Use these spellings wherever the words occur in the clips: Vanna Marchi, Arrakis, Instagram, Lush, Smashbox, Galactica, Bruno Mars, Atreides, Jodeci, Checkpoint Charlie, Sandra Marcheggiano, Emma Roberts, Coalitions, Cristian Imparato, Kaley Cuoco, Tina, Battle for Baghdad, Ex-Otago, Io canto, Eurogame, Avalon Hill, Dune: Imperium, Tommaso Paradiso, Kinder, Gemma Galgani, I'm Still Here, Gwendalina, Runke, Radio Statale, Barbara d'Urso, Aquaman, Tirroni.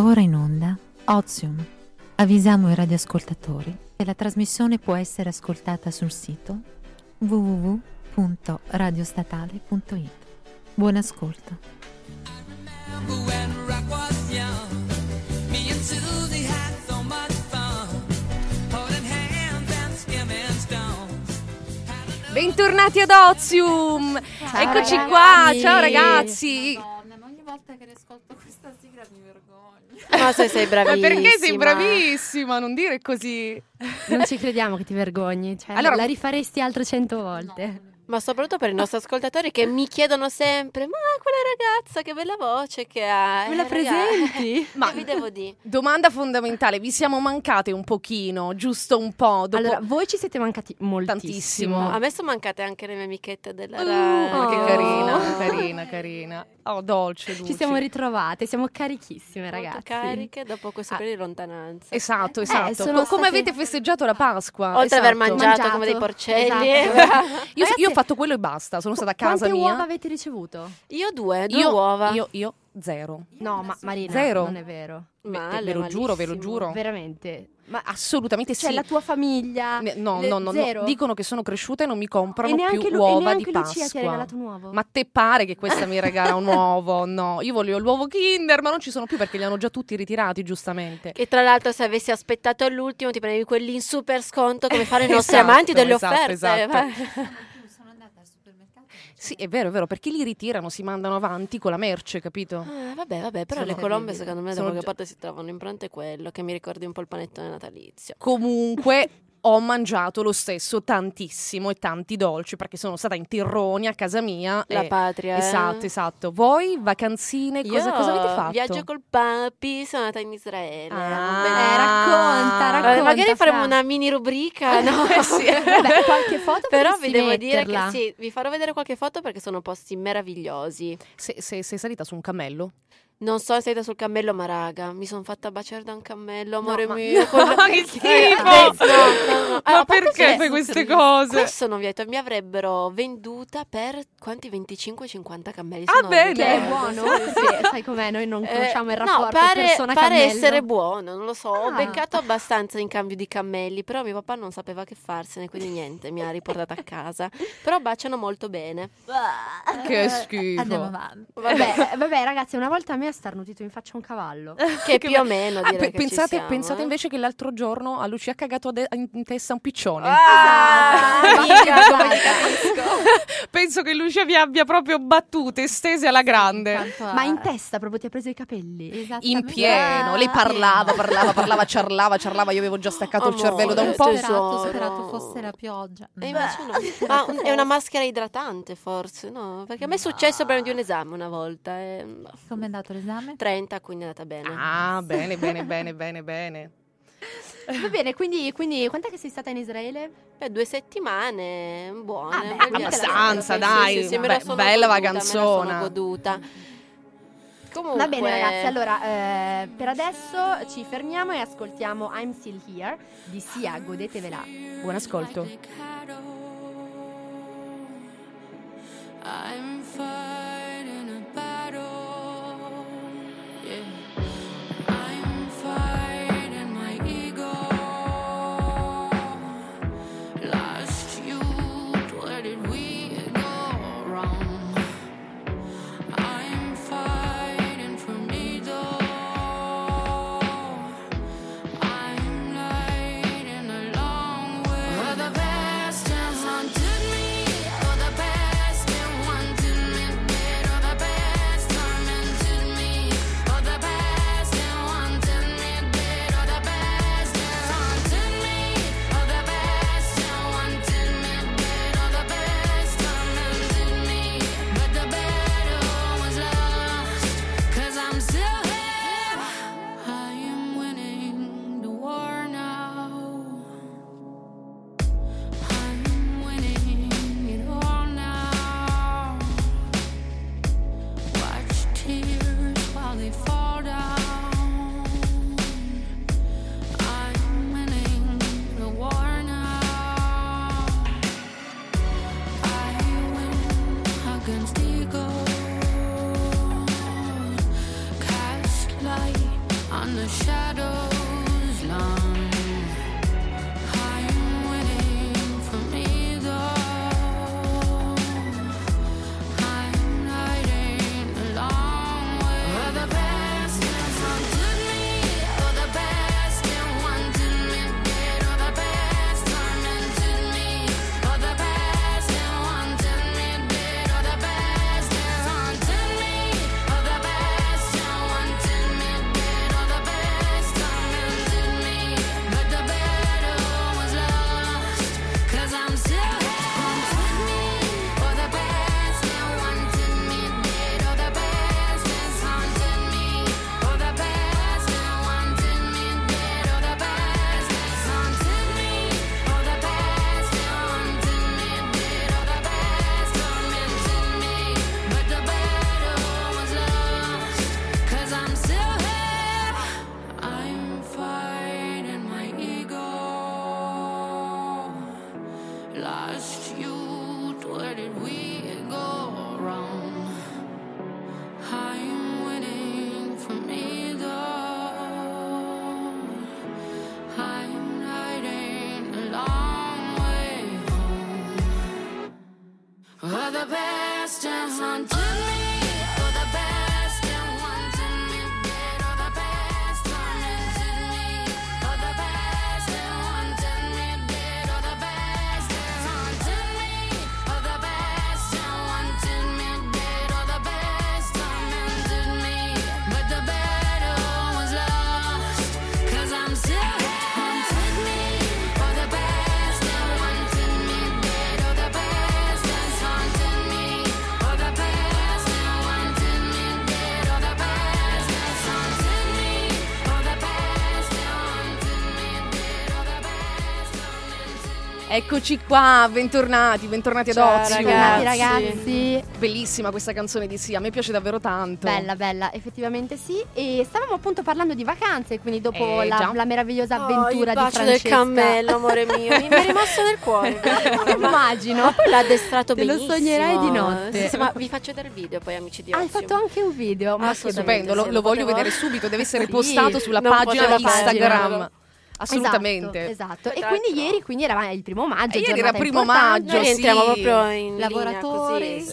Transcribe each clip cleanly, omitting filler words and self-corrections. Ora in onda Ozium. Avvisiamo i radioascoltatori che la trasmissione può essere ascoltata sul sito www.radiostatale.it. Buon ascolto. Bentornati ad Ozium. Ciao, eccoci ragazzi. Qua, ciao ragazzi. Ma ogni volta che ascolto questa sigla mi vergogno. Ma sei bravissima. Ma perché sei bravissima? Non dire così. Non ci crediamo che ti vergogni, cioè, allora, la rifaresti altre 100 volte. No. Ma soprattutto per i nostri ascoltatori che mi chiedono sempre: ma quella ragazza che bella voce che ha, me la presenti? Ma vi devo dire, domanda fondamentale, vi siamo mancate un pochino, giusto un po'? Dopo... Allora, voi ci siete mancati moltissimo. A me sono mancate anche le mie amichette della radio. Che carina. Oh, dolce. Ci siamo ritrovate, siamo carichissime ragazzi. Molto cariche dopo questo periodo di lontananza. Esatto. Come avete festeggiato la Pasqua? Oltre ad aver mangiato come dei porcelli. Esatto. Io ho fatto quello e basta, sono stata a casa mia. Quante uova avete ricevuto? Io due uova. Io zero. No, ma Marina, zero. Non è vero. Ve lo giuro. Veramente. Ma assolutamente sì. Cioè la tua famiglia. No. Dicono che sono cresciuta e non mi comprano più uova di Pasqua. E neanche Lucia ti ha regalato un uovo. Ma te pare che questa mi regala un uovo? No, io voglio l'uovo Kinder, ma non ci sono più perché li hanno già tutti ritirati, giustamente. E tra l'altro se avessi aspettato all'ultimo ti prendevi quelli in super sconto come fanno i nostri amanti delle offerte. Esatto. Sì, è vero, perché li ritirano, si mandano avanti con la merce, capito? Vabbè, però sono le colombe secondo me da qualche parte si trovano impronte, quello che mi ricordi un po' il panettone natalizio. Comunque ho mangiato lo stesso tantissimo e tanti dolci perché sono stata in Tirroni a casa mia. La patria. Esatto. Voi vacanzine, cosa avete fatto? Viaggio col papi, sono andata in Israele. Racconta. Magari faremo una mini rubrica, no? Sì. Vabbè, qualche foto. Però vi devo dire che sì, vi farò vedere qualche foto perché sono posti meravigliosi. Sei salita su un cammello? Non so, salita sul cammello, ma raga, mi sono fatta baciare da un cammello, amore mio. Che schifo! No. Ma perché fai queste cose? Questo non vieto, mi avrebbero venduta per quanti? 25-50 cammelli. Bene! Che è buono, sì, sai com'è, noi non conosciamo il rapporto persona-cammello. No, pare essere buono, non lo so, ho beccato abbastanza in cambio di cammelli, però mio papà non sapeva che farsene, quindi niente, mi ha riportata a casa. Però baciano molto bene. Che schifo! Andiamo avanti. Vabbè ragazzi, una volta a me ha starnutito in faccia un cavallo che più o meno direi che pensate, ci siamo, pensate invece che l'altro giorno a Lucia ha cagato in testa un piccione. Penso che Lucia vi abbia proprio battute estese alla grande, ma in testa proprio ti ha preso i capelli in pieno. Lei parlava ciarlava. Io avevo già staccato il cervello da un po'. Sperato fosse la pioggia e invece no. Ma è una maschera idratante forse, no? Perché a me è successo prima di un esame una volta Come è andato l'esame? 30, quindi è andata bene. Bene. Va bene, quindi quant'è che sei stata in Israele? 2 settimane, buone. Abbastanza, dai. Sì, bella vacanzona. Me la sono goduta. Comunque... Va bene ragazzi, allora per adesso ci fermiamo e ascoltiamo I'm Still Here di Sia, godetevela. Buon ascolto. I'm fighting a battle. on the shadows long. Eccoci qua, bentornati ad Ozium. Ciao ragazzi. Bellissima questa canzone di Sia, a me piace davvero tanto. Bella, effettivamente sì. E stavamo appunto parlando di vacanze, quindi dopo la meravigliosa avventura di Francesca. Il bacio del cammello, amore mio, mi è rimasto nel cuore. Immagino. Ma poi l'ha addestrato benissimo. Te lo sognerai di notte. Ma vi faccio vedere il video poi, amici di Ozium. Hai fatto anche un video, ma che stupendo, lo voglio vedere subito, deve essere postato sulla pagina Instagram. Assolutamente. Esatto. E quindi ieri era il 1 maggio. Ieri era 1 maggio. Noi entriamo proprio in lavoratori.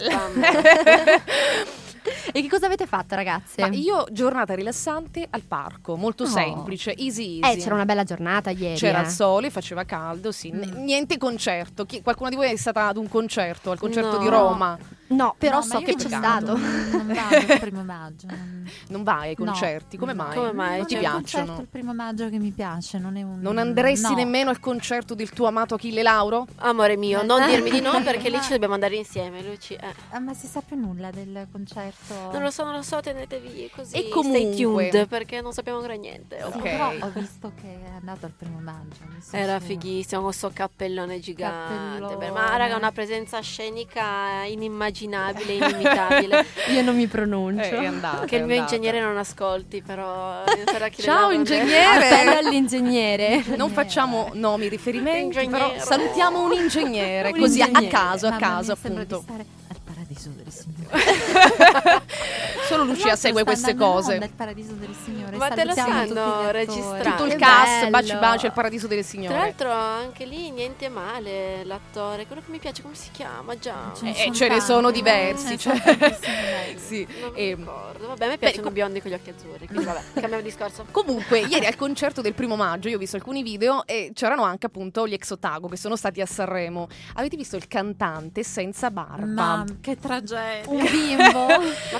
E che cosa avete fatto, ragazze? Ma io giornata rilassante al parco, molto semplice, easy. C'era una bella giornata ieri. C'era il sole, faceva caldo, sì. Niente concerto. Qualcuno di voi è stata ad un concerto? Al concerto di Roma? No, però so che c'è stato. Non vado il 1 maggio. Non vai ai concerti? Come mai? Come mai? Non ti piacciono? È il 1 maggio che mi piace. Non andresti nemmeno al concerto del tuo amato Achille Lauro? Amore mio, non dirmi di no, perché lì ci dobbiamo andare insieme. Ma si sa più nulla del concerto? Non lo so, tenetevi così. E comunque, stay tuned, perché non sappiamo ancora niente. Okay. Però ho visto che è andato al 1 maggio. Era fighissimo, con sto cappellone gigante. Ma raga, una presenza scenica inimmaginabile. Immaginabile, inimitabile. Io non mi pronuncio. Che il mio ingegnere non ascolti, però. Ciao ingegnere. Appello all'ingegnere. Non facciamo nomi, riferimenti, ingegnere. Però salutiamo un ingegnere, così ingegnere. a caso appunto. Paradiso del Signore. Solo Lucia segue queste cose. Il Paradiso del Signore. Ma te lo sanno registrare. Tutto il cast, baci, il Paradiso del Signore. Tra l'altro anche lì niente male, l'attore, quello che mi piace, come si chiama già? Ce ne sono diversi. Sì. Non mi ricordo. Vabbè, a me piacciono biondi con gli occhi azzurri, quindi vabbè, cambiamo discorso. Comunque, ieri al concerto del 1 maggio io ho visto alcuni video e c'erano anche appunto gli Ex-Otago che sono stati a Sanremo. Avete visto il cantante senza barba? Che tragedia. Un bimbo.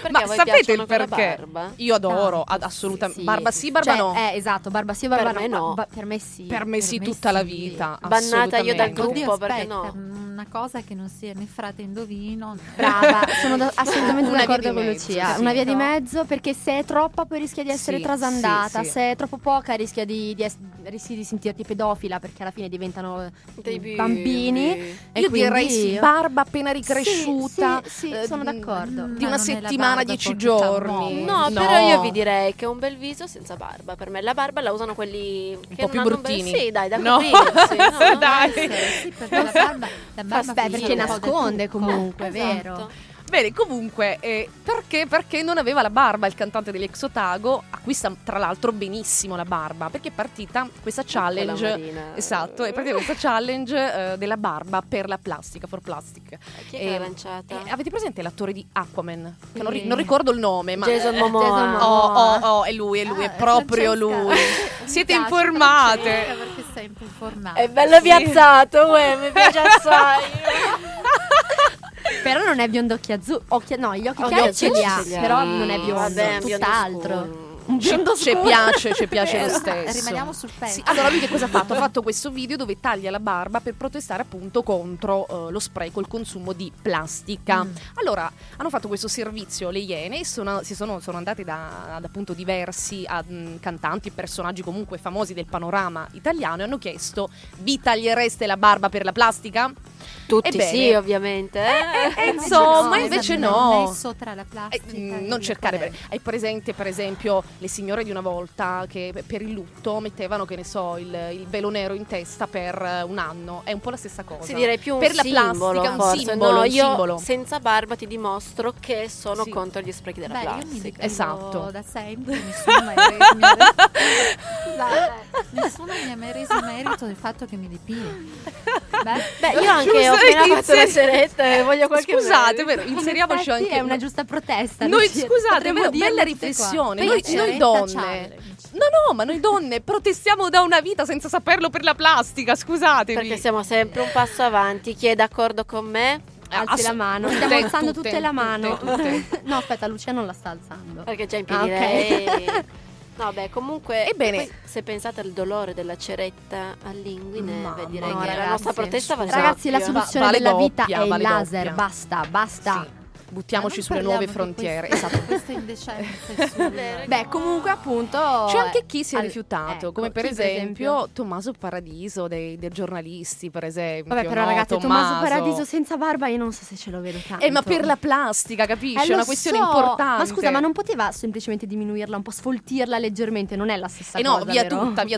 Ma sapete il perché? Barba? Io adoro, assolutamente. Sì. Barba sì, barba no. Esatto, barba sì, barba no. No. Per me sì. Per me sì, tutta la vita. Bannata io dal gruppo. Oddio, perché aspetta, no? Una cosa che non sia né frate indovino. Brava, sono assolutamente d'accordo con Lucia. Una via di mezzo, perché se è troppa poi rischia di essere trasandata. Sì. Se è troppo poca rischia di sentirti pedofila, perché alla fine diventano bambini. Io direi sì, barba appena ricresciuta. Sì, sono d'accordo. Di una settimana, 10 giorni. No, però io vi direi che un bel viso senza barba. Per me la barba la usano quelli un po' più bruttini. Sì, dai, da coprirsi. Dai. Perché la barba, perché nasconde comunque, è vero? Bene, comunque, perché non aveva la barba il cantante degli Ex-Otago, a cui sta tra l'altro benissimo la barba, perché è partita questa challenge, esatto, è partita questa challenge della barba per la plastica, for plastic. Chi è lanciata? Avete presente l'attore di Aquaman? Che non ricordo il nome, ma Jason Momoa. È lui, è proprio lui. Siete informate. Perché sei informata. È bello piazzato, mi piace assai. Però non è biondo occhi azzurri, gli occhi chiari ce li ha, però non è biondo, vabbè, tutt'altro. Ci piace lo stesso. Rimaniamo sul pezzo. Sì, allora lui che cosa ha fatto? Ha fatto questo video dove taglia la barba per protestare appunto contro lo spreco, il consumo di plastica. Allora hanno fatto questo servizio le Iene e sono andate ad appunto diversi cantanti, personaggi comunque famosi del panorama italiano, e hanno chiesto: vi tagliereste la barba per la plastica? Tutti. Ebbene, sì, ovviamente. Insomma, invece no. Non cercare. Hai presente per esempio le signore di una volta che per il lutto mettevano, che ne so, il velo nero in testa per un anno? È un po' la stessa cosa. Sì, direi più per un simbolo, plastica, forse. Un simbolo. Senza barba ti dimostro che sono contro gli sprechi della plastica. Esatto. Da sempre nessuno mi ha mai reso merito del fatto che mi dipingo. Beh, io anche ho appena fatto la seretta e voglio qualche... Scusate, vero, inseriamoci anche... È una giusta protesta. Noi, scusate, è una bella riflessione. Noi donne... Noi donne protestiamo da una vita senza saperlo per la plastica, scusatevi. Perché siamo sempre un passo avanti. Chi è d'accordo con me? Alzi la mano. Stiamo alzando tutte la mano. Tutte. No, aspetta, Lucia non la sta alzando. Perché già in piedi lei... No, beh, comunque, poi, se pensate al dolore della ceretta all'inguine, direi che la nostra protesta va. Ragazzi, la soluzione della vita è il laser, basta. Sì. Buttiamoci sulle nuove frontiere. Esatto. Questo è indecente. Beh, comunque, appunto, c'è anche chi si è rifiutato, come per esempio Tommaso Paradiso dei giornalisti, per esempio. Vabbè, però ragazzi, Tommaso Paradiso senza barba io non so se ce lo vedo tanto. Ma per la plastica, capisci? È una questione importante. Ma scusa, ma non poteva semplicemente diminuirla un po', sfoltirla leggermente? Non è la stessa cosa. No, via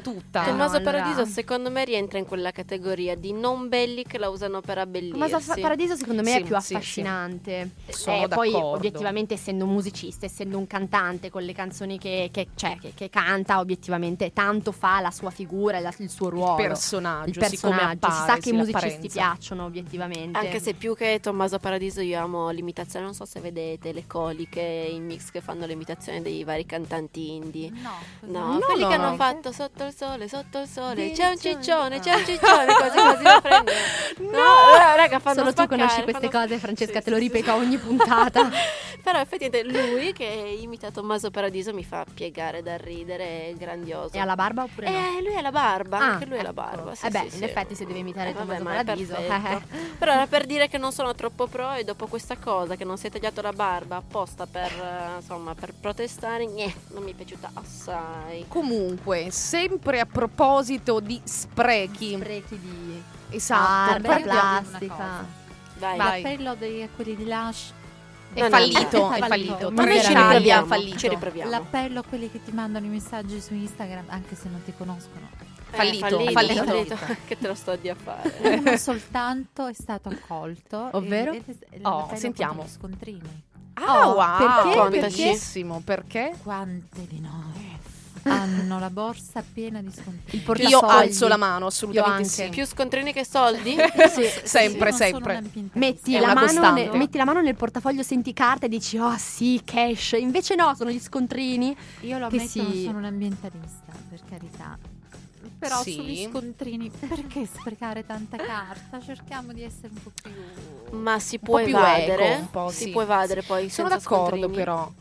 tutta. Tommaso Paradiso secondo me rientra in quella categoria di non belli che la usano per abbellirsi. Ma Paradiso secondo me è più affascinante. Poi obiettivamente, essendo un musicista, essendo un cantante, con le canzoni che canta, obiettivamente tanto fa la sua figura, il suo ruolo, il personaggio. Si sa che i musicisti piacciono obiettivamente. Anche se più che Tommaso Paradiso io amo l'imitazione. Non so se vedete le Coliche, i mix che fanno l'imitazione dei vari cantanti indie. No, quelli che hanno fatto sotto il sole c'è un ciccione così lo prende. Raga, fanno solo spaccare, tu conosci queste cose, Francesca, te lo ripeto ogni puntata. Però effettivamente lui che imita Tommaso Paradiso mi fa piegare dal ridere, è grandioso. E ha la barba oppure no? Lui ha la barba, anche lui ha la barba. Sì, in effetti se deve imitare Tommaso Paradiso. Però era per dire che non sono troppo pro, e dopo questa cosa che non si è tagliato la barba apposta per protestare, non mi è piaciuta assai. Comunque, sempre a proposito di sprechi di... Esatto, plastica. Vai. L'appello a quelli di Lush è fallito. Ma noi ci riproviamo. L'appello a quelli che ti mandano i messaggi su Instagram anche se non ti conoscono fallito. Che te lo sto a fare. Uno soltanto è stato accolto, ovvero? Sentiamo gli scontrini. Wow, perché? Quante di noi hanno la borsa piena di scontrini? Io alzo la mano, assolutamente sì. Più scontrini che soldi? Sì. Sempre. Metti la mano nel portafoglio, senti carta e dici cash. Invece no, sono gli scontrini. Io lo ammetto, non sono un ambientalista, per carità. Però sugli scontrini, perché sprecare tanta carta? Cerchiamo di essere un po' più... Ma si può evadere? Si può evadere poi. Sono d'accordo scontrini. Però...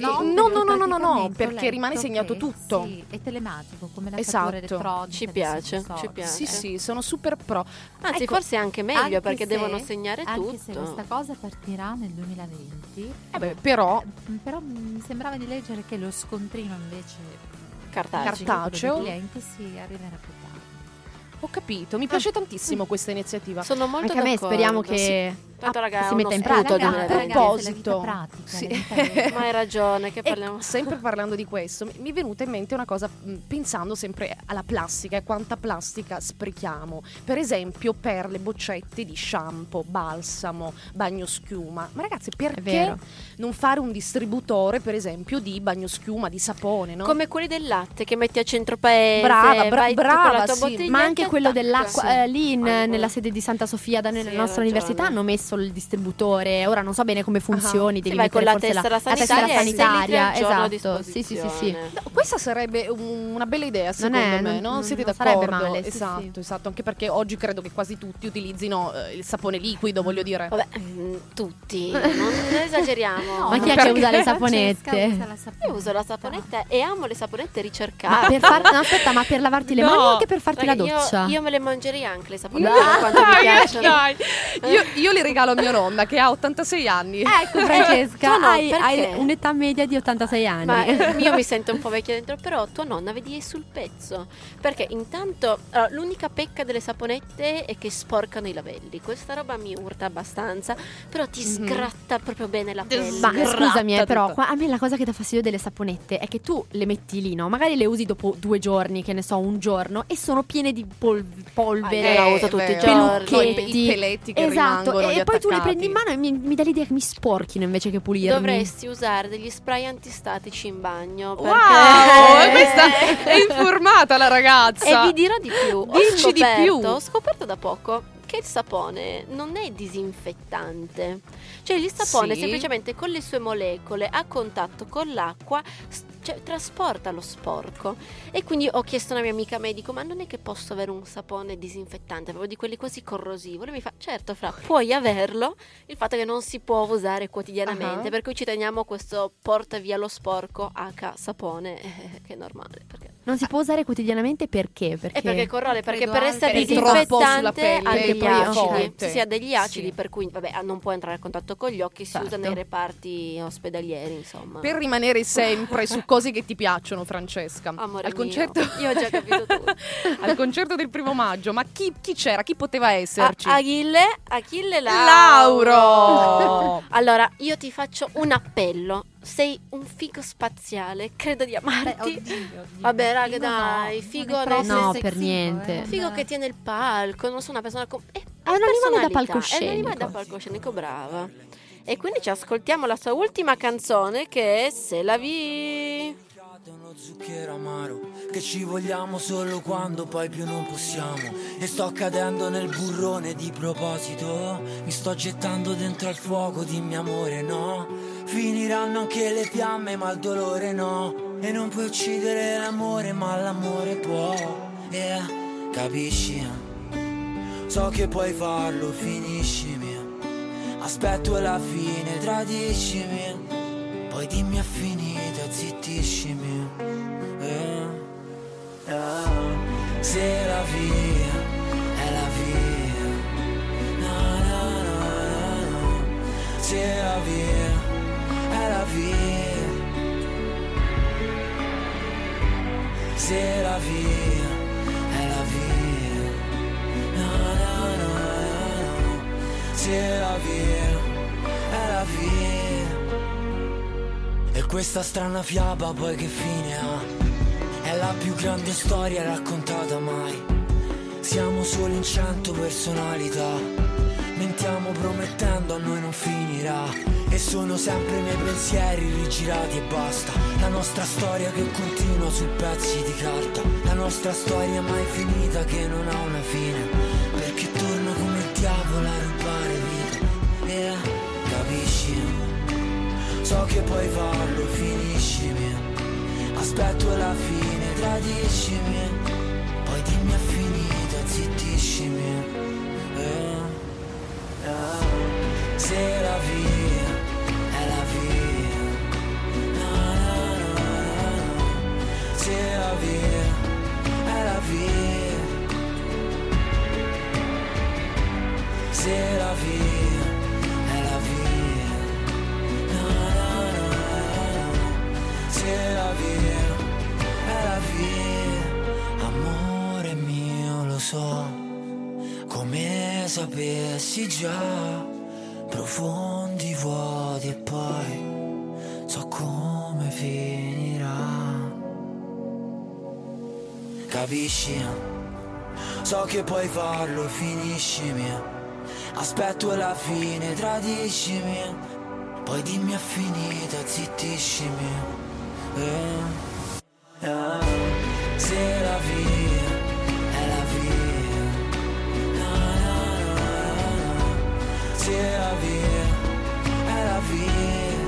No, perché rimane segnato tutto. Sì, è telematico, come la fattura elettronica. Ci piace. Sì, sono super pro. Anzi, forse è anche meglio, anche perché devono segnare tutto. Anche se questa cosa partirà nel 2020. Però mi sembrava di leggere che lo scontrino invece cartaceo del cliente arriverà più tardi. Ho capito, mi piace tantissimo questa iniziativa. Sono molto d'accordo. Anche a me, speriamo che... Tanto raga, si mette in pratica, proposito. Ma hai ragione, che parliamo sempre parlando di questo. Mi è venuta in mente una cosa pensando sempre alla plastica e quanta plastica sprechiamo. Per esempio, per le boccette di shampoo, balsamo, bagnoschiuma. Ma ragazzi, perché non fare un distributore, per esempio, di bagnoschiuma, di sapone, no? Come quelli del latte che metti a centro paese. Brava, sì. Ma anche quello dell'acqua, sì. Lì nella sede di Santa Sofia, da noi, nella nostra università, hanno messo il distributore. Ora non so bene come funzioni, devi mettere con la tessera sanitaria. Esatto. Sì. No, questa sarebbe una bella idea, secondo me. Non siete d'accordo? Sarebbe male. Esatto. Anche perché oggi credo che quasi tutti utilizzino il sapone liquido, voglio dire. Vabbè, tutti. Non esageriamo. No, ma chi è che usa le saponette? Io uso la saponetta e amo le saponette ricercate. Ma per per lavarti le mani o anche per farti la doccia? Io me le mangerei anche le saponette. Io le regalo a mia nonna che ha 86 anni. Ecco, Francesca, no, hai un'età media di 86 anni. Ma io mi sento un po' vecchia dentro, però tua nonna, vedi, è sul pezzo. Perché intanto l'unica pecca delle saponette è che sporcano i lavelli. Questa roba mi urta abbastanza, però ti sgratta proprio bene la pelle. Ma scusami, però a me la cosa che dà fastidio delle saponette è che tu le metti lì, no? Magari le usi dopo 2 giorni, che ne so, un giorno, e sono piene di polvere. La uso tutti i giorni. I peletti che rimangono. E poi tu le prendi in mano e mi dà l'idea che mi sporchino invece che pulirmi. Dovresti usare degli spray antistatici in bagno. Perché... Wow, questa è informata la ragazza. E vi dirò di più. Ho scoperto da poco che il sapone non è disinfettante. Cioè il sapone semplicemente con le sue molecole a contatto con l'acqua trasporta lo sporco. E quindi ho chiesto a una mia amica medico: ma non è che posso avere un sapone disinfettante, proprio di quelli così corrosivo? Lui mi fa: certo Fra, puoi averlo, il fatto è che non si può usare quotidianamente, per cui ci teniamo questo porta via lo sporco H sapone, che è normale, perché non si può usare quotidianamente. Perché? È perché corrode, perché per essere disinfettante ha degli acidi, per cui vabbè, non può entrare a contatto con gli occhi, si usa nei reparti ospedalieri, insomma. Per rimanere sempre su cose che ti piacciono, Francesca. Amore al concerto... Io ho già capito tutto. Al concerto del 1 maggio, ma chi c'era? Chi poteva esserci? Achille Lauro. Allora, io ti faccio un appello. Sei un figo spaziale, credo di amarti. Oddio. Vabbè raga, dai, figo non per niente. Figo che tiene il palco, non sono una persona è un animale da palcoscenico. Brava. E quindi ci ascoltiamo la sua ultima canzone, che è Se la vi. Uno zucchero amaro che ci vogliamo solo quando poi più non possiamo. E sto cadendo nel burrone di proposito, mi sto gettando dentro al fuoco, dimmi amore no. Finiranno anche le fiamme ma il dolore no. E non puoi uccidere l'amore ma l'amore può. Capisci? So che puoi farlo, finiscimi. Aspetto la fine, tradiscimi, poi dimmi è finita, zittiscimi. Se la via è la via, na na na na na. Se la via è la via, se la via è la via, na na na. Se la via, è la via. E questa strana fiaba poi che fine ha? È la più grande storia raccontata mai. Siamo solo in 100 personalità. Mentiamo promettendo a noi non finirà. E sono sempre i miei pensieri rigirati e basta. La nostra storia che continua su pezzi di carta. La nostra storia mai finita che non ha una fine. Perché torno come il diavolo a rubare vita. Capisci? So che puoi farlo, finiscimi. Aspetto la fine, tradiscimi. Poi dimmi è finita, zittiscimi. Se la via è la via, na, na, na, na, na. Se la via è la via, se la via è la via, na, na, na, na, na. Se la via è la via, amore mio lo so, come sapessi già. profondi vuoti e poi so come finirà. Capisci? So che puoi farlo, finiscimi. Aspetto la fine, tradiscimi. Poi dimmi è finita, zittiscimi. Se la via è la via, na, na, na, na, na. Se la via è la via,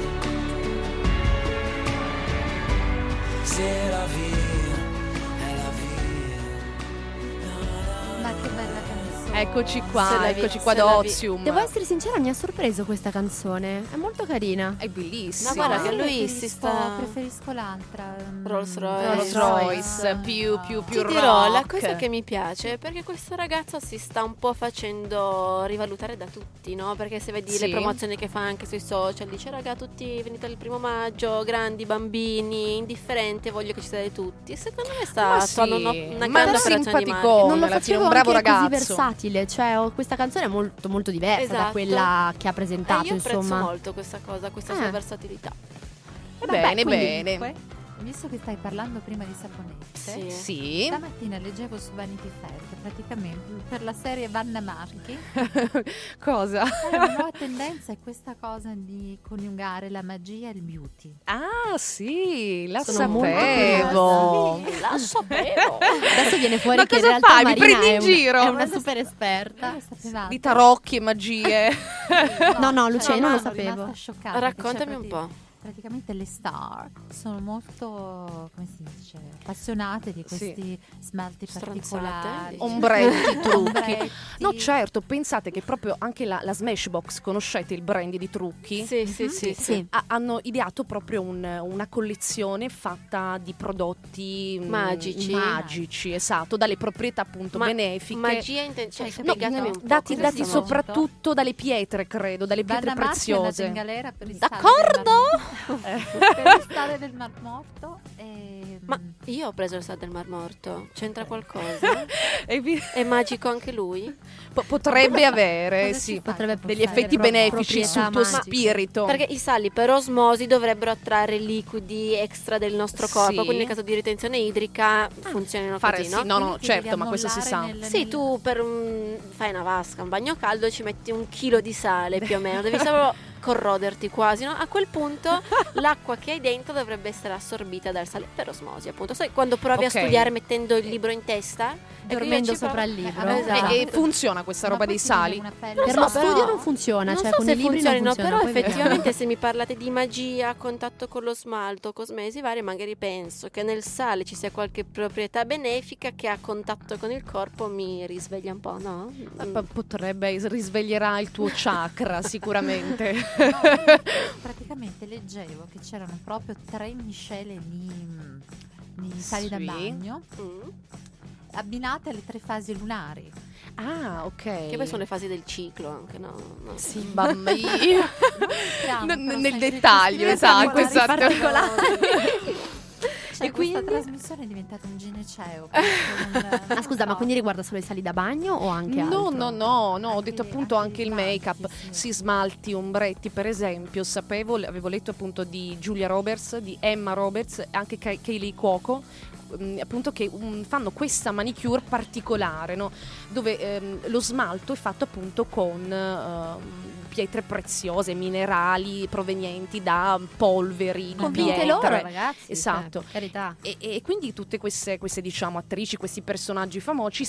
se la via è la via, na, na, na, na. Ma che bella canzone. Eccoci qua da Ozium. Devo essere sincera, mi ha sorpreso questa canzone. È molto carina. È bellissima. Ma guarda che lui si sta... Preferisco l'altra, Rolls Royce. Più rock. Ti dirò, la cosa che mi piace è perché questo ragazzo si sta un po' facendo rivalutare da tutti, no? Perché se vedi le promozioni che fa anche sui social, dice raga tutti venite al 1 maggio, grandi, bambini, indifferenti, voglio che ci siate tutti. E secondo me sta sono una grande operazione di marketing. Non lo facevo un bravo ragazzo. Così versatile, cioè questa canzone è molto molto diversa da quella che ha presentato, io insomma. Io apprezzo molto questa cosa, questa sua versatilità. Bene. Comunque, visto che stai parlando prima di saponette, stamattina leggevo su Vanity Fair che praticamente per la serie Vanna Marchi cosa? La nuova tendenza è questa cosa di coniugare la magia e il beauty. Ah sì, la sapevo. Adesso viene fuori ma che in realtà fai? Marina mi prendi in giro. È una super esperta di tarocchi e magie. No, Lucia, non lo sapevo. Raccontami un po'. Praticamente le star sono molto, come si dice, appassionate di questi smalti particolari, ombretti, trucchi. No, certo, pensate che proprio anche la Smashbox, conoscete il brand di trucchi? Sì. Hanno ideato proprio una collezione fatta di prodotti magici, esatto, dalle proprietà appunto benefiche. Magia dati soprattutto dalle pietre, credo, dalle pietre preziose. D'accordo? Per il sale del Mar Morto ma io ho preso il sale del Mar Morto, c'entra qualcosa? È magico anche lui? Potrebbe avere potrebbe degli effetti benefici sul tuo spirito, perché i sali per osmosi dovrebbero attrarre liquidi extra del nostro corpo, quindi in caso di ritenzione idrica funzionano così, no? No, certo, ma questo si sa. Tu fai una vasca, un bagno caldo, ci metti 1 chilo di sale più o meno, devi solo corroderti quasi, no? A quel punto l'acqua che hai dentro dovrebbe essere assorbita dal sale per osmosi, appunto. Sai quando provi a studiare mettendo il libro in testa? Dormendo sopra il libro. Esatto. E funziona questa roba dei sali? Per lo studio non funziona, non cioè so con i libri non funziona. Però effettivamente se mi parlate di magia, contatto con lo smalto, cosmesi vari, magari penso che nel sale ci sia qualche proprietà benefica che a contatto con il corpo mi risveglia un po', no? Potrebbe, risveglierà il tuo chakra sicuramente. No, praticamente leggevo che c'erano proprio 3 miscele di sali da bagno abbinate alle 3 fasi lunari. Ah, ok. Che poi sono le fasi del ciclo anche, no? Sì, mamma mia. Nel dettaglio, esatto. Particolari. Cioè, e quindi questa trasmissione è diventata un gineceo. Scusa, ma quindi riguarda solo i sali da bagno o anche altro? No, ho detto appunto anche il make-up, smalti, ombretti, per esempio. Avevo letto appunto di Julia Roberts, di Emma Roberts, anche Kaley Cuoco, appunto, che fanno questa manicure particolare, no? Dove lo smalto è fatto appunto con pietre preziose, minerali provenienti da polveri di pietre loro, ragazzi, esatto, carità. E quindi tutte queste diciamo attrici, questi personaggi famosi,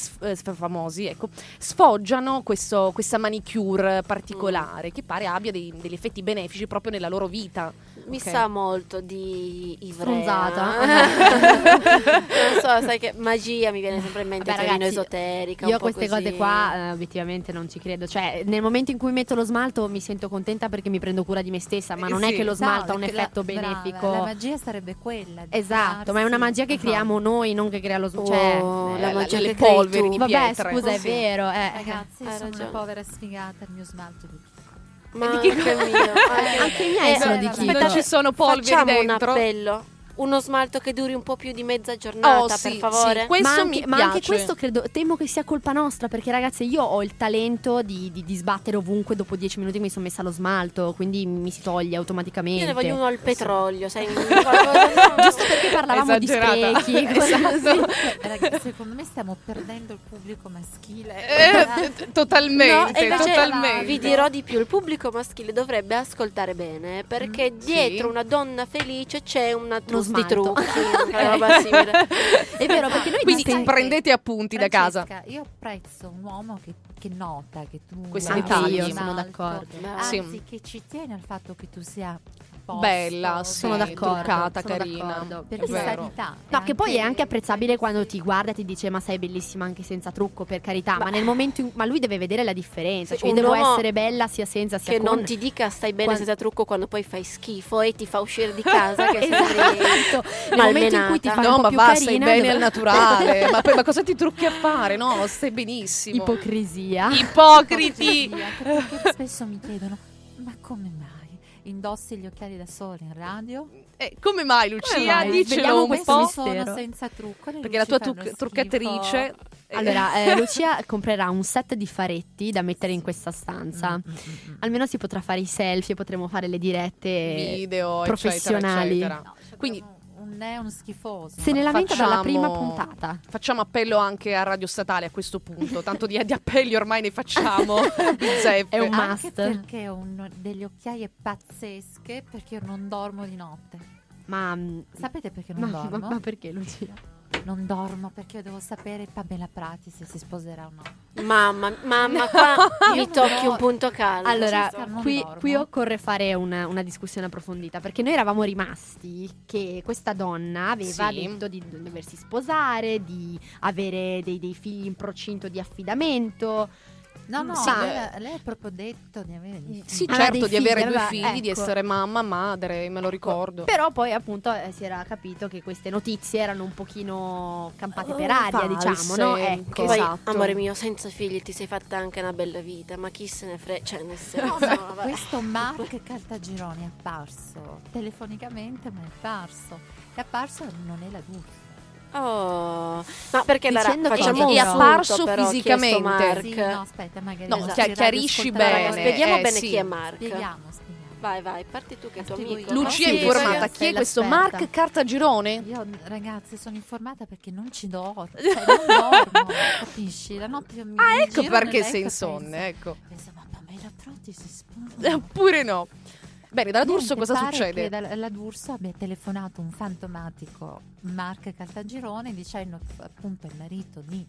sfoggiano questa manicure particolare che pare abbia degli effetti benefici proprio nella loro vita. Mi sa molto di Ivrea. Non so, sai che magia mi viene sempre in mente, terreno esoterico. Io queste cose qua obiettivamente non ci credo. Cioè, nel momento in cui metto lo smalto mi sento contenta perché mi prendo cura di me stessa, ma non è che lo smalto ha un effetto benefico. La magia sarebbe quella di ma è una magia che creiamo noi, non che crea lo smalto. La magia delle polveri di pietre. Scusa, è vero. Ragazzi, sono una povera sfigata, il mio smalto di ma anche il mio anche i miei sono di chilo. Facciamo un appello uno smalto che duri un po' più di mezza giornata, per favore. Sì. Questo ma anche questo credo, temo che sia colpa nostra, perché ragazzi io ho il talento di sbattere ovunque. Dopo 10 minuti mi sono messa lo smalto, quindi mi si toglie automaticamente. Io ne voglio uno al petrolio, sai? Giusto perché parlavamo esagerata. Di sprechi. Esatto. Ragazzi, secondo me stiamo perdendo il pubblico maschile. Totalmente, no, totalmente. Vi dirò di più, il pubblico maschile dovrebbe ascoltare bene, perché dietro una donna felice c'è una di trucchi, è vero, perché noi quindi prendete appunti, Francesca, da casa. Io apprezzo un uomo che nota che tu io sono d'accordo, anzi che ci tiene al fatto che tu sia bella, sono d'accordo, truccata, sono carina, d'accordo, perché sanità. No, che poi è anche apprezzabile quando ti guarda e ti dice "Ma sei bellissima anche senza trucco", per carità, ma nel momento ma lui deve vedere la differenza, cioè devo essere bella sia senza sia che con. Che non ti dica "stai bene senza trucco" quando poi fai schifo e ti fa uscire di casa che esatto. Nel momento in cui ti fa un po' più carina, stai bene al naturale, ma poi ma cosa ti trucchi a fare? No, stai benissimo. Ipocrisia. Perché spesso mi chiedono "Ma come mai indossi gli occhiali da sole in radio?" Come mai, Lucia? Dicelo un po'. Sono senza trucco, perché la tua truccatrice. Allora, Lucia comprerà un set di faretti da mettere in questa stanza. Almeno si potrà fare i selfie, potremo fare le dirette, video, professionali, eccetera, eccetera. No, quindi è uno schifoso. Se ne lamenta dalla prima puntata. Facciamo appello anche a Radio Statale a questo punto. Tanto di appelli ormai ne facciamo. È un must. Anche perché ho degli occhiaie pazzesche, perché io non dormo di notte. Ma sapete perché non dormo? Ma perché, Lucia? Non dormo perché io devo sapere Pamela Prati se si sposerà o no. Mamma, qua mi tocchi un punto caldo. Allora, qui occorre fare una discussione approfondita, perché noi eravamo rimasti che questa donna aveva detto di doversi sposare, di avere dei figli in procinto di affidamento. No, lei ha proprio detto di avere dei figli. Sì, certo, di avere due figli, ecco, di essere mamma, madre, me lo ricordo. Però poi appunto si era capito che queste notizie erano un pochino campate per aria, diciamo, no? Ecco. Poi, esatto. Amore mio, senza figli ti sei fatta anche una bella vita, ma chi se ne frega, cioè nel senso. Questo Mark Caltagirone è apparso telefonicamente, ma è apparso non è la dubbia. Ma perché facciamo è apparso fisicamente? Sì, no, aspetta, magari chiarisci bene. Spieghiamo bene chi è Mark. Spieghiamo. Vai, parti tu che è tuo amico. Lucia è informata. Chi è questo Mark Caltagirone? Io, ragazzi, sono informata perché non ci dormo. Cioè, non dormo, capisci? La notte io mi ecco perché sei insonne, ecco. Pensiamo a Pamela Prati si sposa. Oppure no. Bene, dalla D'Urso cosa succede? Dalla D'Urso abbia telefonato un fantomatico Mark Caltagirone dicendo appunto il marito di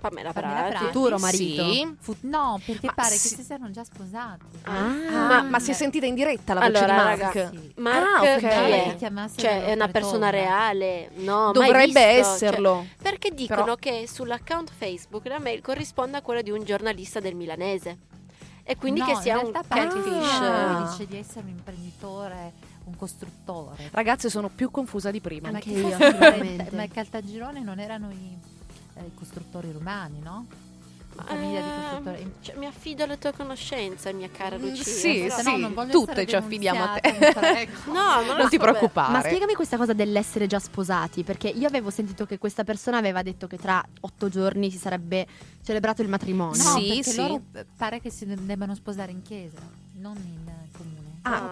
Pamela Prati, futuro marito. Sì. No, perché pare che si siano già sposati. Ma si è sentita in diretta la voce di Mark? Ragazzi, Mark è una persona reale? No, dovrebbe esserlo. Cioè, perché dicono che sull'account Facebook la mail corrisponde a quella di un giornalista del milanese. E quindi che sia un catfish. Lui dice di essere un imprenditore, un costruttore. Ragazzi, sono più confusa di prima. Anche io. Ma Caltagirone non erano i costruttori romani, no? Famiglia di costruttori. Cioè, mi affido alla tua conoscenza, mia cara Lucia. Non tutte ci affidiamo a te. Ecco. Non ti preoccupare. Ma spiegami questa cosa dell'essere già sposati, perché io avevo sentito che questa persona aveva detto che tra 8 giorni si sarebbe celebrato il matrimonio. No, perché loro pare che si debbano sposare in chiesa, non in comune.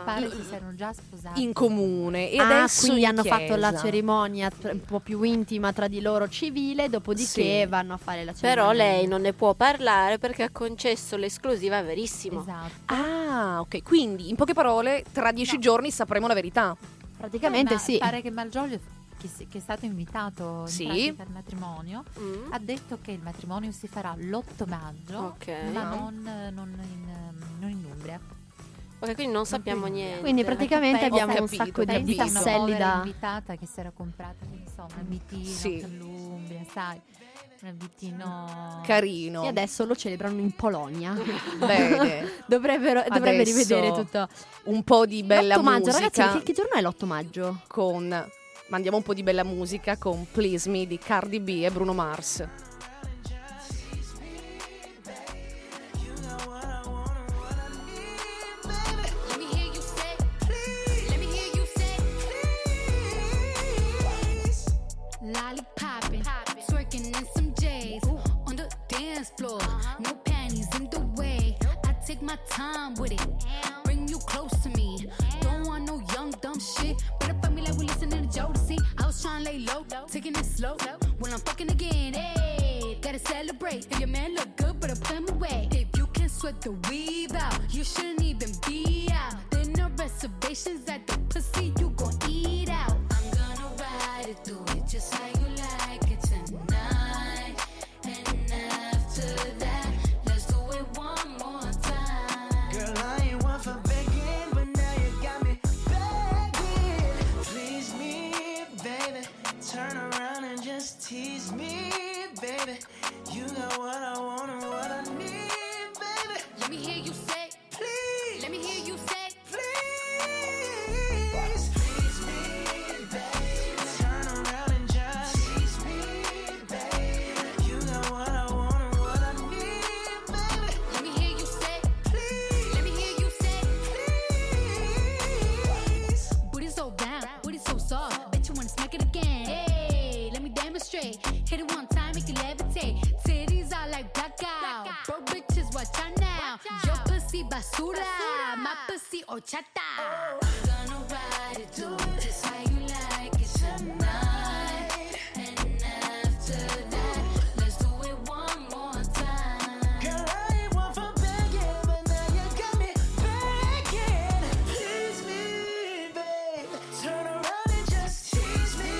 Pare che si erano già sposati in comune e adesso quindi hanno fatto la cerimonia un po' più intima tra di loro, civile, dopodiché vanno a fare la cerimonia. Però lei non ne può parlare perché ha concesso l'esclusiva a Verissimo. Esatto. Ok, quindi in poche parole tra 10 giorni sapremo la verità. Praticamente pare che Malgioglio, che è stato invitato al matrimonio, ha detto che il matrimonio si farà l'8 maggio, ma non in Umbria. Ok, quindi non sappiamo niente. Quindi praticamente abbiamo un sacco di piselli da invitata che si era comprata, insomma, un abitino dall'Umbria, sai, un abitino carino. E adesso lo celebrano in Polonia. Bene. Dovrebbe rivedere tutto. Un po' di bella musica. Ragazzi, che giorno è l'8 maggio? Mandiamo un po' di bella musica con Please Me di Cardi B e Bruno Mars. body popping, twerking in some J's on the dance floor. No panties in the way. I take my time with it. Bring you close to me. Don't want no young dumb shit. Better fuck me like we listening to Jodeci. I was trying to lay low, taking it slow. When I'm fucking again, hey, gotta celebrate. If your man look good, better put him away. If you can sweat the weave out, you shouldn't even be out. There no reservations at the pussy, you gon' eat out. I'm gonna ride it, do it just how you like it tonight. And after that, let's do it one more time. Girl, I ain't one for begging, but now you got me begging. Please me, baby, turn around and just tease me, baby. You got what I want and what I need, baby. Let me hear you say, please. Let me hear you say. Hit it one time, make you levitate. Titties are like blackout. Broke bitches, watch out now. Your pussy basura, my pussy horchata. I'm gonna ride it, do it just how you like it tonight. And after that, let's do it one more time. Girl, I ain't one for begging, but now you got me begging. Please me, babe. Turn around and just tease me.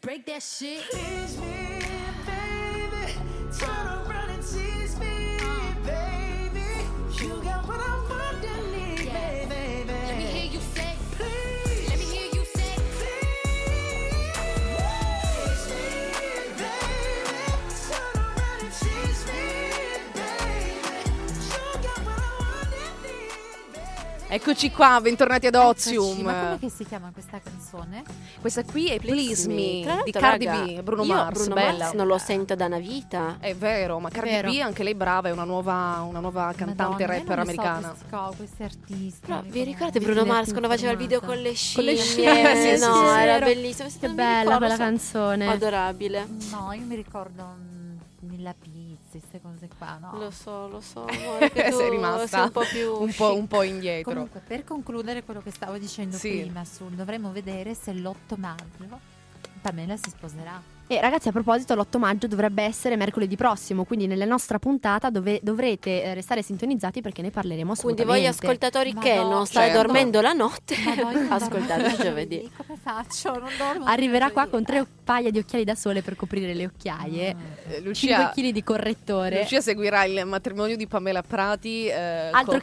Break that shit. Please me, baby. Turn around and tease me, baby. You got what I want and need, baby. Let me hear you say, please. Let me hear you say, please me, baby. Turn around and tease me, baby. You got what I want and need, baby. Eccoci qua, bentornati ad Ozium. Ma come che si chiama questa canzone? Questa qui è Please Me di Cardi B, Bruno Mars. Bruno bella. Mars non lo sento da una vita. È vero, ma Cardi B anche lei brava, è una nuova cantante. Madonna, rapper americana. Questi artisti. No, vi ricordate Bruno Mars quando faceva il video con le scimmie? Sì, no, sì, era bellissimo. Che bella quella canzone. Adorabile. No, io mi ricordo nella pizza, queste cose qua, no? Lo so, amore, che tu sei rimasta sei un po' indietro. Comunque, per concludere quello che stavo dicendo prima, dovremmo vedere se l'8 maggio Pamela si sposerà. E ragazzi, a proposito, l'8 maggio dovrebbe essere mercoledì prossimo, quindi nella nostra puntata dovrete restare sintonizzati perché ne parleremo assolutamente. Quindi voi ascoltatori non state dormendo la notte, ascoltate giovedì. Come faccio? Non dormo. Arriverà qua con 3 paia di occhiali da sole per coprire le occhiaie, 5 kg di correttore. Lucia seguirà il matrimonio di Pamela Prati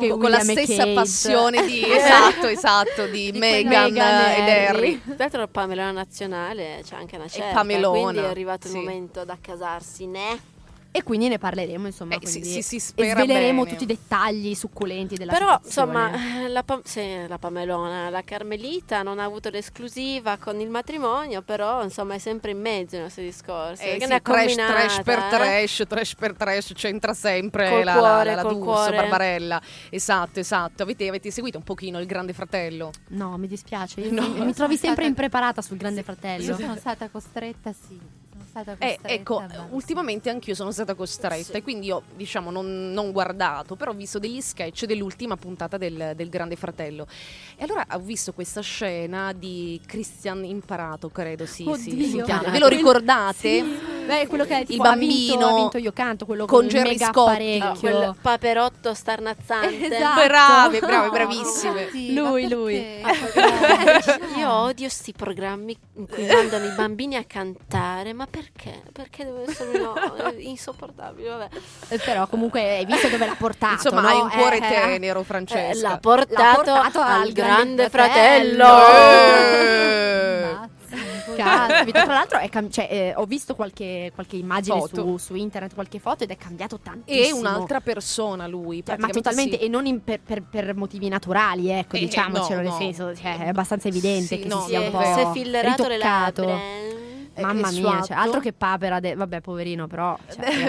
con la stessa passione di esatto di Meghan ed Harry. Tra l'altro Pamela è una nazionale, c'è anche una certa, Pamelona. Quindi è arrivato il momento da casarsi, ne? E quindi ne parleremo, insomma, sveleremo tutti i dettagli succulenti della situazione. Però, insomma, la Pamelona, la Carmelita non ha avuto l'esclusiva con il matrimonio, però, insomma, è sempre in mezzo ai nostri discorsi. Ne ha trash per trash, c'entra sempre col la D'Urso, Barbarella. Esatto. Avete seguito un pochino il Grande Fratello? No, mi dispiace, mi trovi sempre impreparata sul Grande Fratello. Io sono stata costretta, ultimamente anch'io sono stata costretta e quindi io non guardato, però ho visto degli sketch dell'ultima puntata del Grande Fratello e allora ho visto questa scena di Cristian Imparato, credo si chiama. Ve lo ricordate? Beh, quello che è tipo, il bambino ha vinto Io Canto, quello con il mega apparecchio, quel paperotto starnazzante. Esatto. Bravi, bravissime. Lui io odio sti programmi in cui mandano i bambini a cantare, ma perché deve essere insopportabile, vabbè. Però comunque hai visto dove l'ha portato, insomma, hai un cuore tenero, Francesca. L'ha portato al Grande Fratello. Caspita, tra l'altro ho visto qualche immagine su internet, qualche foto, ed è cambiato tantissimo. È un'altra persona lui, ma totalmente, sì. E non per motivi naturali, ecco, diciamocelo, nel senso, è abbastanza evidente, sì, che si sia un po' se fillerato ritoccato. Mamma mia, altro che papera, vabbè, poverino, però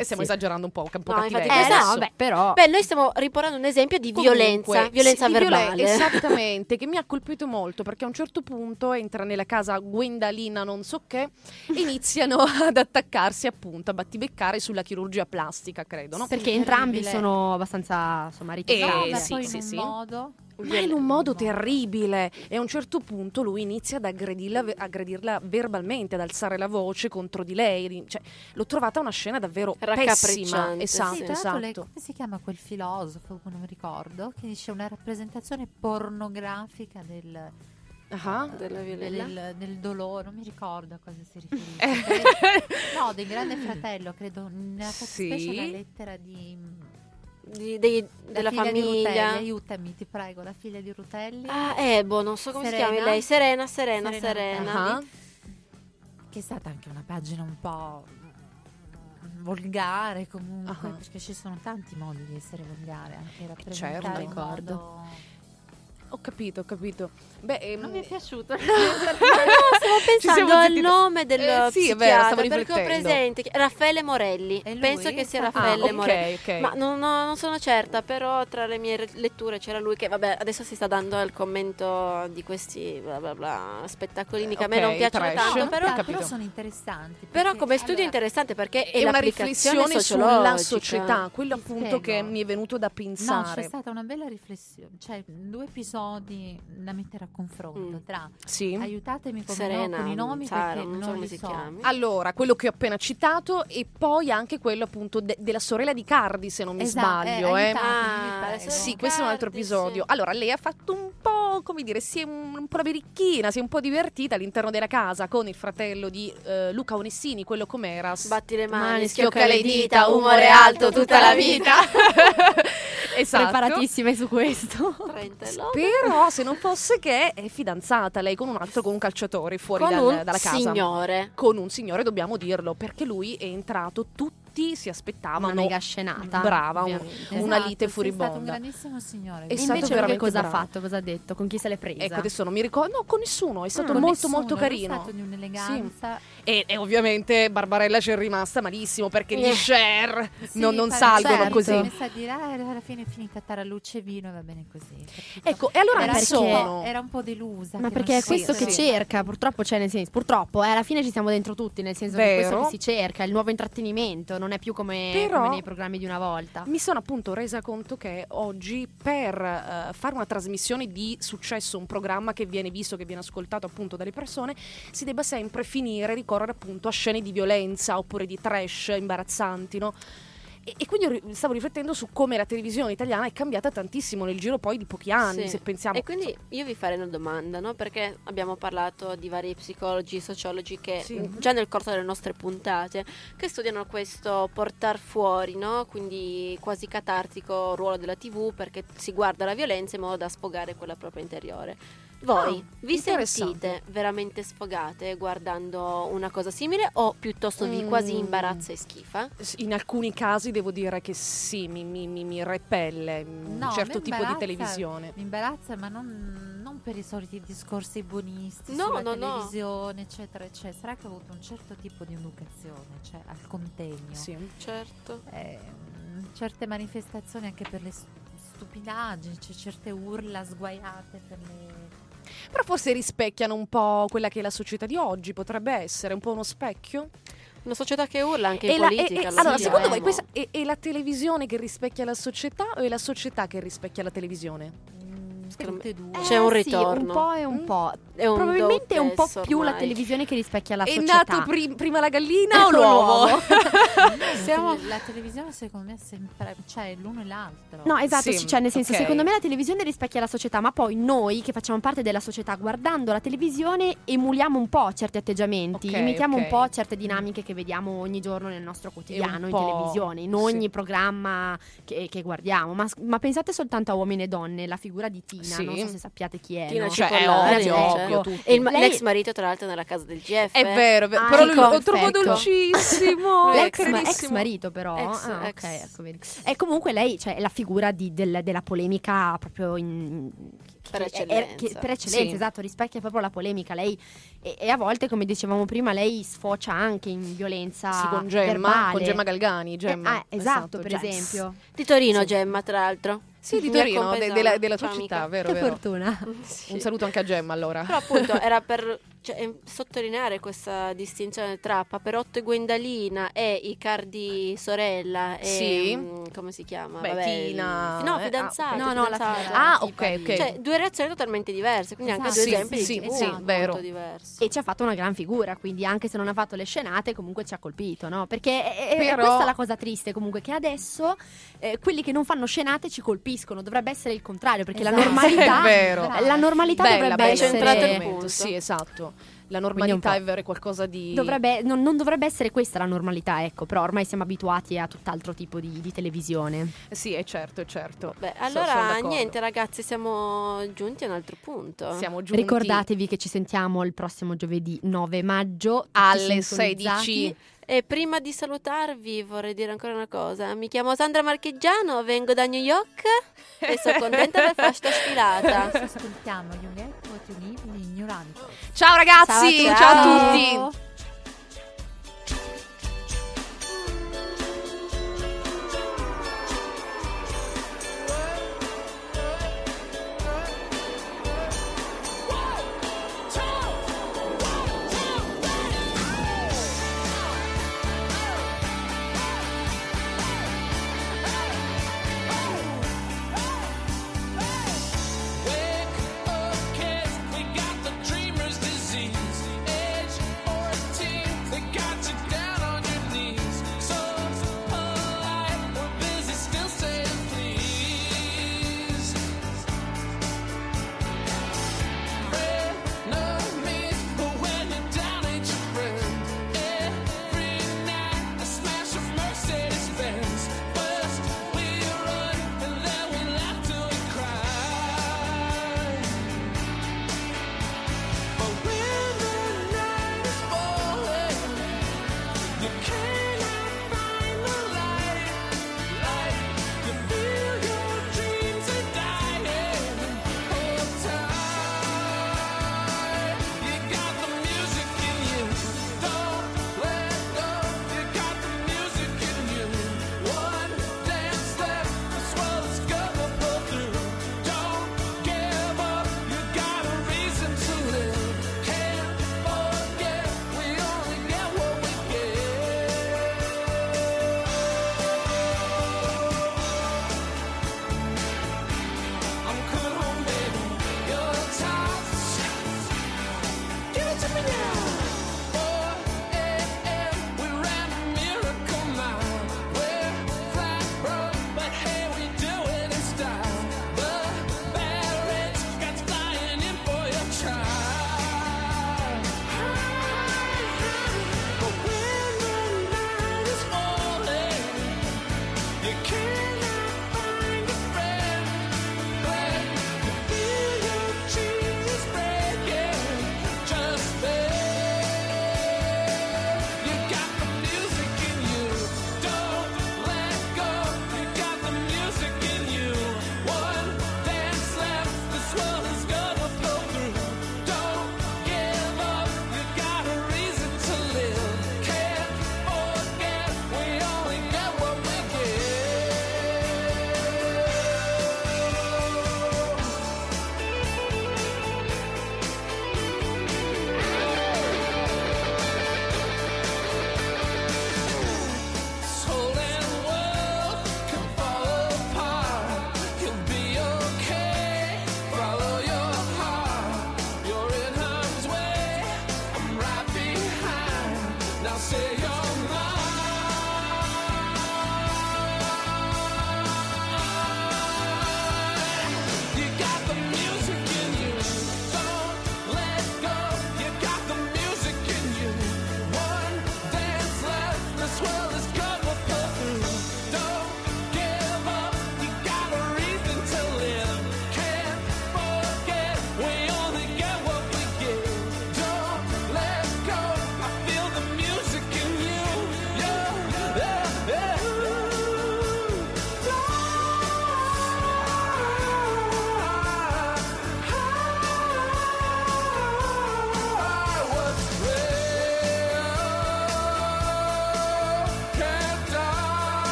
stiamo esagerando un po', no, infatti, vabbè, però beh, noi stiamo riportando un esempio di violenza verbale, esattamente, che mi ha colpito molto, perché a un certo punto entra nella casa Gwendalina non so che e iniziano ad attaccarsi, appunto, a battibeccare sulla chirurgia plastica, credo, no? Sì, perché entrambi sono abbastanza, insomma, ritirati, sì. Modo. Ma in un modo terribile. E a un certo punto lui inizia ad aggredirla verbalmente, ad alzare la voce contro di lei. Cioè, l'ho trovata una scena davvero pessima. Esatto. Come si chiama quel filosofo, non mi ricordo, che dice una rappresentazione pornografica del... della violenza, del dolore, non mi ricordo a cosa si riferisce. No, del Grande Fratello, credo, nella specie una lettera della famiglia di Rutelli, aiutami ti prego, la figlia di Rutelli, non so come si chiami lei, Serena. Che è stata anche una pagina un po' volgare, comunque, perché ci sono tanti modi di essere volgare, anche rappresentare in modo... Ho capito. Beh, non mi è piaciuto. No, stavo pensando al nome del psichiatra, perché ho presente Raffaele Morelli. Penso che sia Raffaele Morelli. Okay. Ma non sono certa, però tra le mie letture c'era lui che, vabbè, adesso si sta dando al commento di questi bla bla bla spettacolini che a me non piacciono tanto, però sono interessanti. Però come studio è interessante, perché è una riflessione sulla società, quello appunto che mi è venuto da pensare. No, c'è stata una bella riflessione, cioè 2 episodi da mettere a confronto tra aiutatemi con i nomi, perché non li so. Allora, quello che ho appena citato, e poi anche quello appunto della sorella di Cardi, se non mi sbaglio. Questo è un altro episodio. Allora, lei ha fatto un po', come dire, si è un po' la birichina, si è un po' divertita all'interno della casa con il fratello di Luca Onestini, quello com'era? Batti le mani, schiocca le dita, umore alto tutta la vita. Esatto. Preparatissime su questo. Però se non fosse che è fidanzata lei con un calciatore fuori dalla casa, con un signore, dobbiamo dirlo, perché lui è entrato, tutti si aspettavano una mega scenata, brava, una lite furibonda. È stato un grandissimo signore. E invece che cosa ha fatto, cosa ha detto, con chi se l'è presa? Ecco, adesso non mi ricordo, con nessuno, è stato molto carino, è stato di un'eleganza. E ovviamente Barbarella c'è rimasta malissimo, perché gli share non salgono, così. Mi sa di là, alla fine è finita tarallucce e vino, va bene così. Ecco, e allora era un po' delusa. Ma perché è questo che cerca, purtroppo, c'è, nel senso, purtroppo, alla fine ci siamo dentro tutti, nel senso che questo che si cerca, il nuovo intrattenimento, non è più come nei programmi di una volta. Mi sono appunto resa conto che oggi, per fare una trasmissione di successo, un programma che viene visto, che viene ascoltato appunto dalle persone, si debba sempre ricorrere appunto a scene di violenza oppure di trash imbarazzanti, no? E quindi stavo riflettendo su come la televisione italiana è cambiata tantissimo nel giro poi di pochi anni, se pensiamo. E quindi io vi farei una domanda, no? Perché abbiamo parlato di vari psicologi, sociologi che già nel corso delle nostre puntate, che studiano questo portar fuori, no? Quindi quasi catartico ruolo della TV, perché si guarda la violenza in modo da sfogare quella propria interiore. Voi vi sentite veramente sfogate guardando una cosa simile, o piuttosto vi quasi imbarazza e schifa? In alcuni casi devo dire che sì, mi repelle un certo tipo di televisione. Mi imbarazza, ma non per i soliti discorsi buonisti sulla televisione, eccetera, eccetera. Sarà che ho avuto un certo tipo di educazione, cioè al contegno. Sì, certo. Certe manifestazioni anche per le stupidaggini, c'è certe urla sguaiate per le... Però forse rispecchiano un po' quella che è la società di oggi, potrebbe essere un po' uno specchio. Una società che urla anche in politica. Allora, secondo voi questa è la televisione che rispecchia la società, o è la società che rispecchia la televisione? C'è un ritorno, un po' e un po'. Probabilmente è un po' più la televisione che rispecchia la società. È nato prima la gallina o l'uovo? La televisione secondo me è sempre, cioè, l'uno e l'altro. No, esatto, sì, cioè, nel senso, okay, secondo me la televisione rispecchia la società, ma poi noi che facciamo parte della società, guardando la televisione emuliamo un po' certi atteggiamenti, okay, imitiamo okay, un po' certe dinamiche che vediamo ogni giorno nel nostro quotidiano in televisione, in ogni sì, programma che guardiamo. Ma pensate soltanto a Uomini e Donne, la figura di Tina, sì, non so se sappiate chi è, Tina, no? Cioè, è tutti. E l'ex marito tra l'altro nella casa del GF. È vero, però lui lo trovo dolcissimo. Ex marito però ex. Okay, ecco, vedi. E comunque lei, cioè, è la figura della polemica proprio per eccellenza, sì, esatto, rispecchia proprio la polemica lei, e a volte, come dicevamo prima, lei sfocia anche in violenza, sì, con Gemma, verbale, con Gemma Galgani, esatto, per esempio di Torino, sì. Gemma tra l'altro, sì, di Torino, della tua città, vero? Che vero, fortuna. Sì. Un saluto anche a Gemma, allora. Però appunto era per, cioè, sottolineare questa distinzione tra Paperotto e Gwendalina e i Cardi sorella e sì, come si chiama? Beh, vabbè, Tina. No, fidanzata. No, la fidanzata. Ah, ok. Cioè, due reazioni totalmente diverse, quindi anche due esempi di TV molto diversi. E ci ha fatto una gran figura, quindi anche se non ha fatto le scenate, comunque ci ha colpito, no? Perché questa è la cosa triste, comunque, che adesso quelli che non fanno scenate ci colpiscono. Dovrebbe essere il contrario, perché esatto, la normalità bella, dovrebbe essere, sì, esatto, la normalità è vera, qualcosa di non dovrebbe essere questa la normalità, ecco, però ormai siamo abituati a tutt'altro tipo di televisione. Sì, è certo. Beh, allora niente ragazzi, siamo giunti a un altro punto. Ricordatevi che ci sentiamo il prossimo giovedì 9 maggio alle 16. E prima di salutarvi vorrei dire ancora una cosa. Mi chiamo Sandra Marcheggiano, vengo da New York e sono contenta del fascia sfilata. Ci ascoltiamo, New York, New Orleans. Ciao ragazzi, ciao a tutti.